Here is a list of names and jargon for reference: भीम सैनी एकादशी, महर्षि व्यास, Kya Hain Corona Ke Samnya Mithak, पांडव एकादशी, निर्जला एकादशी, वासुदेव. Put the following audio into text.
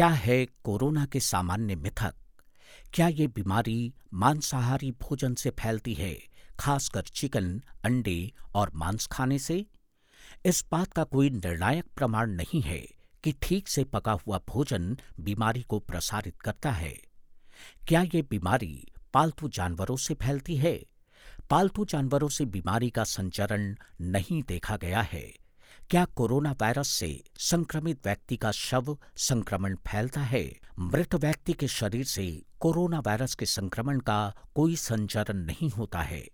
क्या है कोरोना के सामान्य मिथक। क्या ये बीमारी मांसाहारी भोजन से फैलती है, खासकर चिकन, अंडे और मांस खाने से? इस बात का कोई निर्णायक प्रमाण नहीं है कि ठीक से पका हुआ भोजन बीमारी को प्रसारित करता है। क्या ये बीमारी पालतू जानवरों से फैलती है? पालतू जानवरों से बीमारी का संचरण नहीं देखा गया है। क्या कोरोना वायरस से संक्रमित व्यक्ति का शव संक्रमण फैलता है? मृत व्यक्ति के शरीर से कोरोना वायरस के संक्रमण का कोई संचरण नहीं होता है।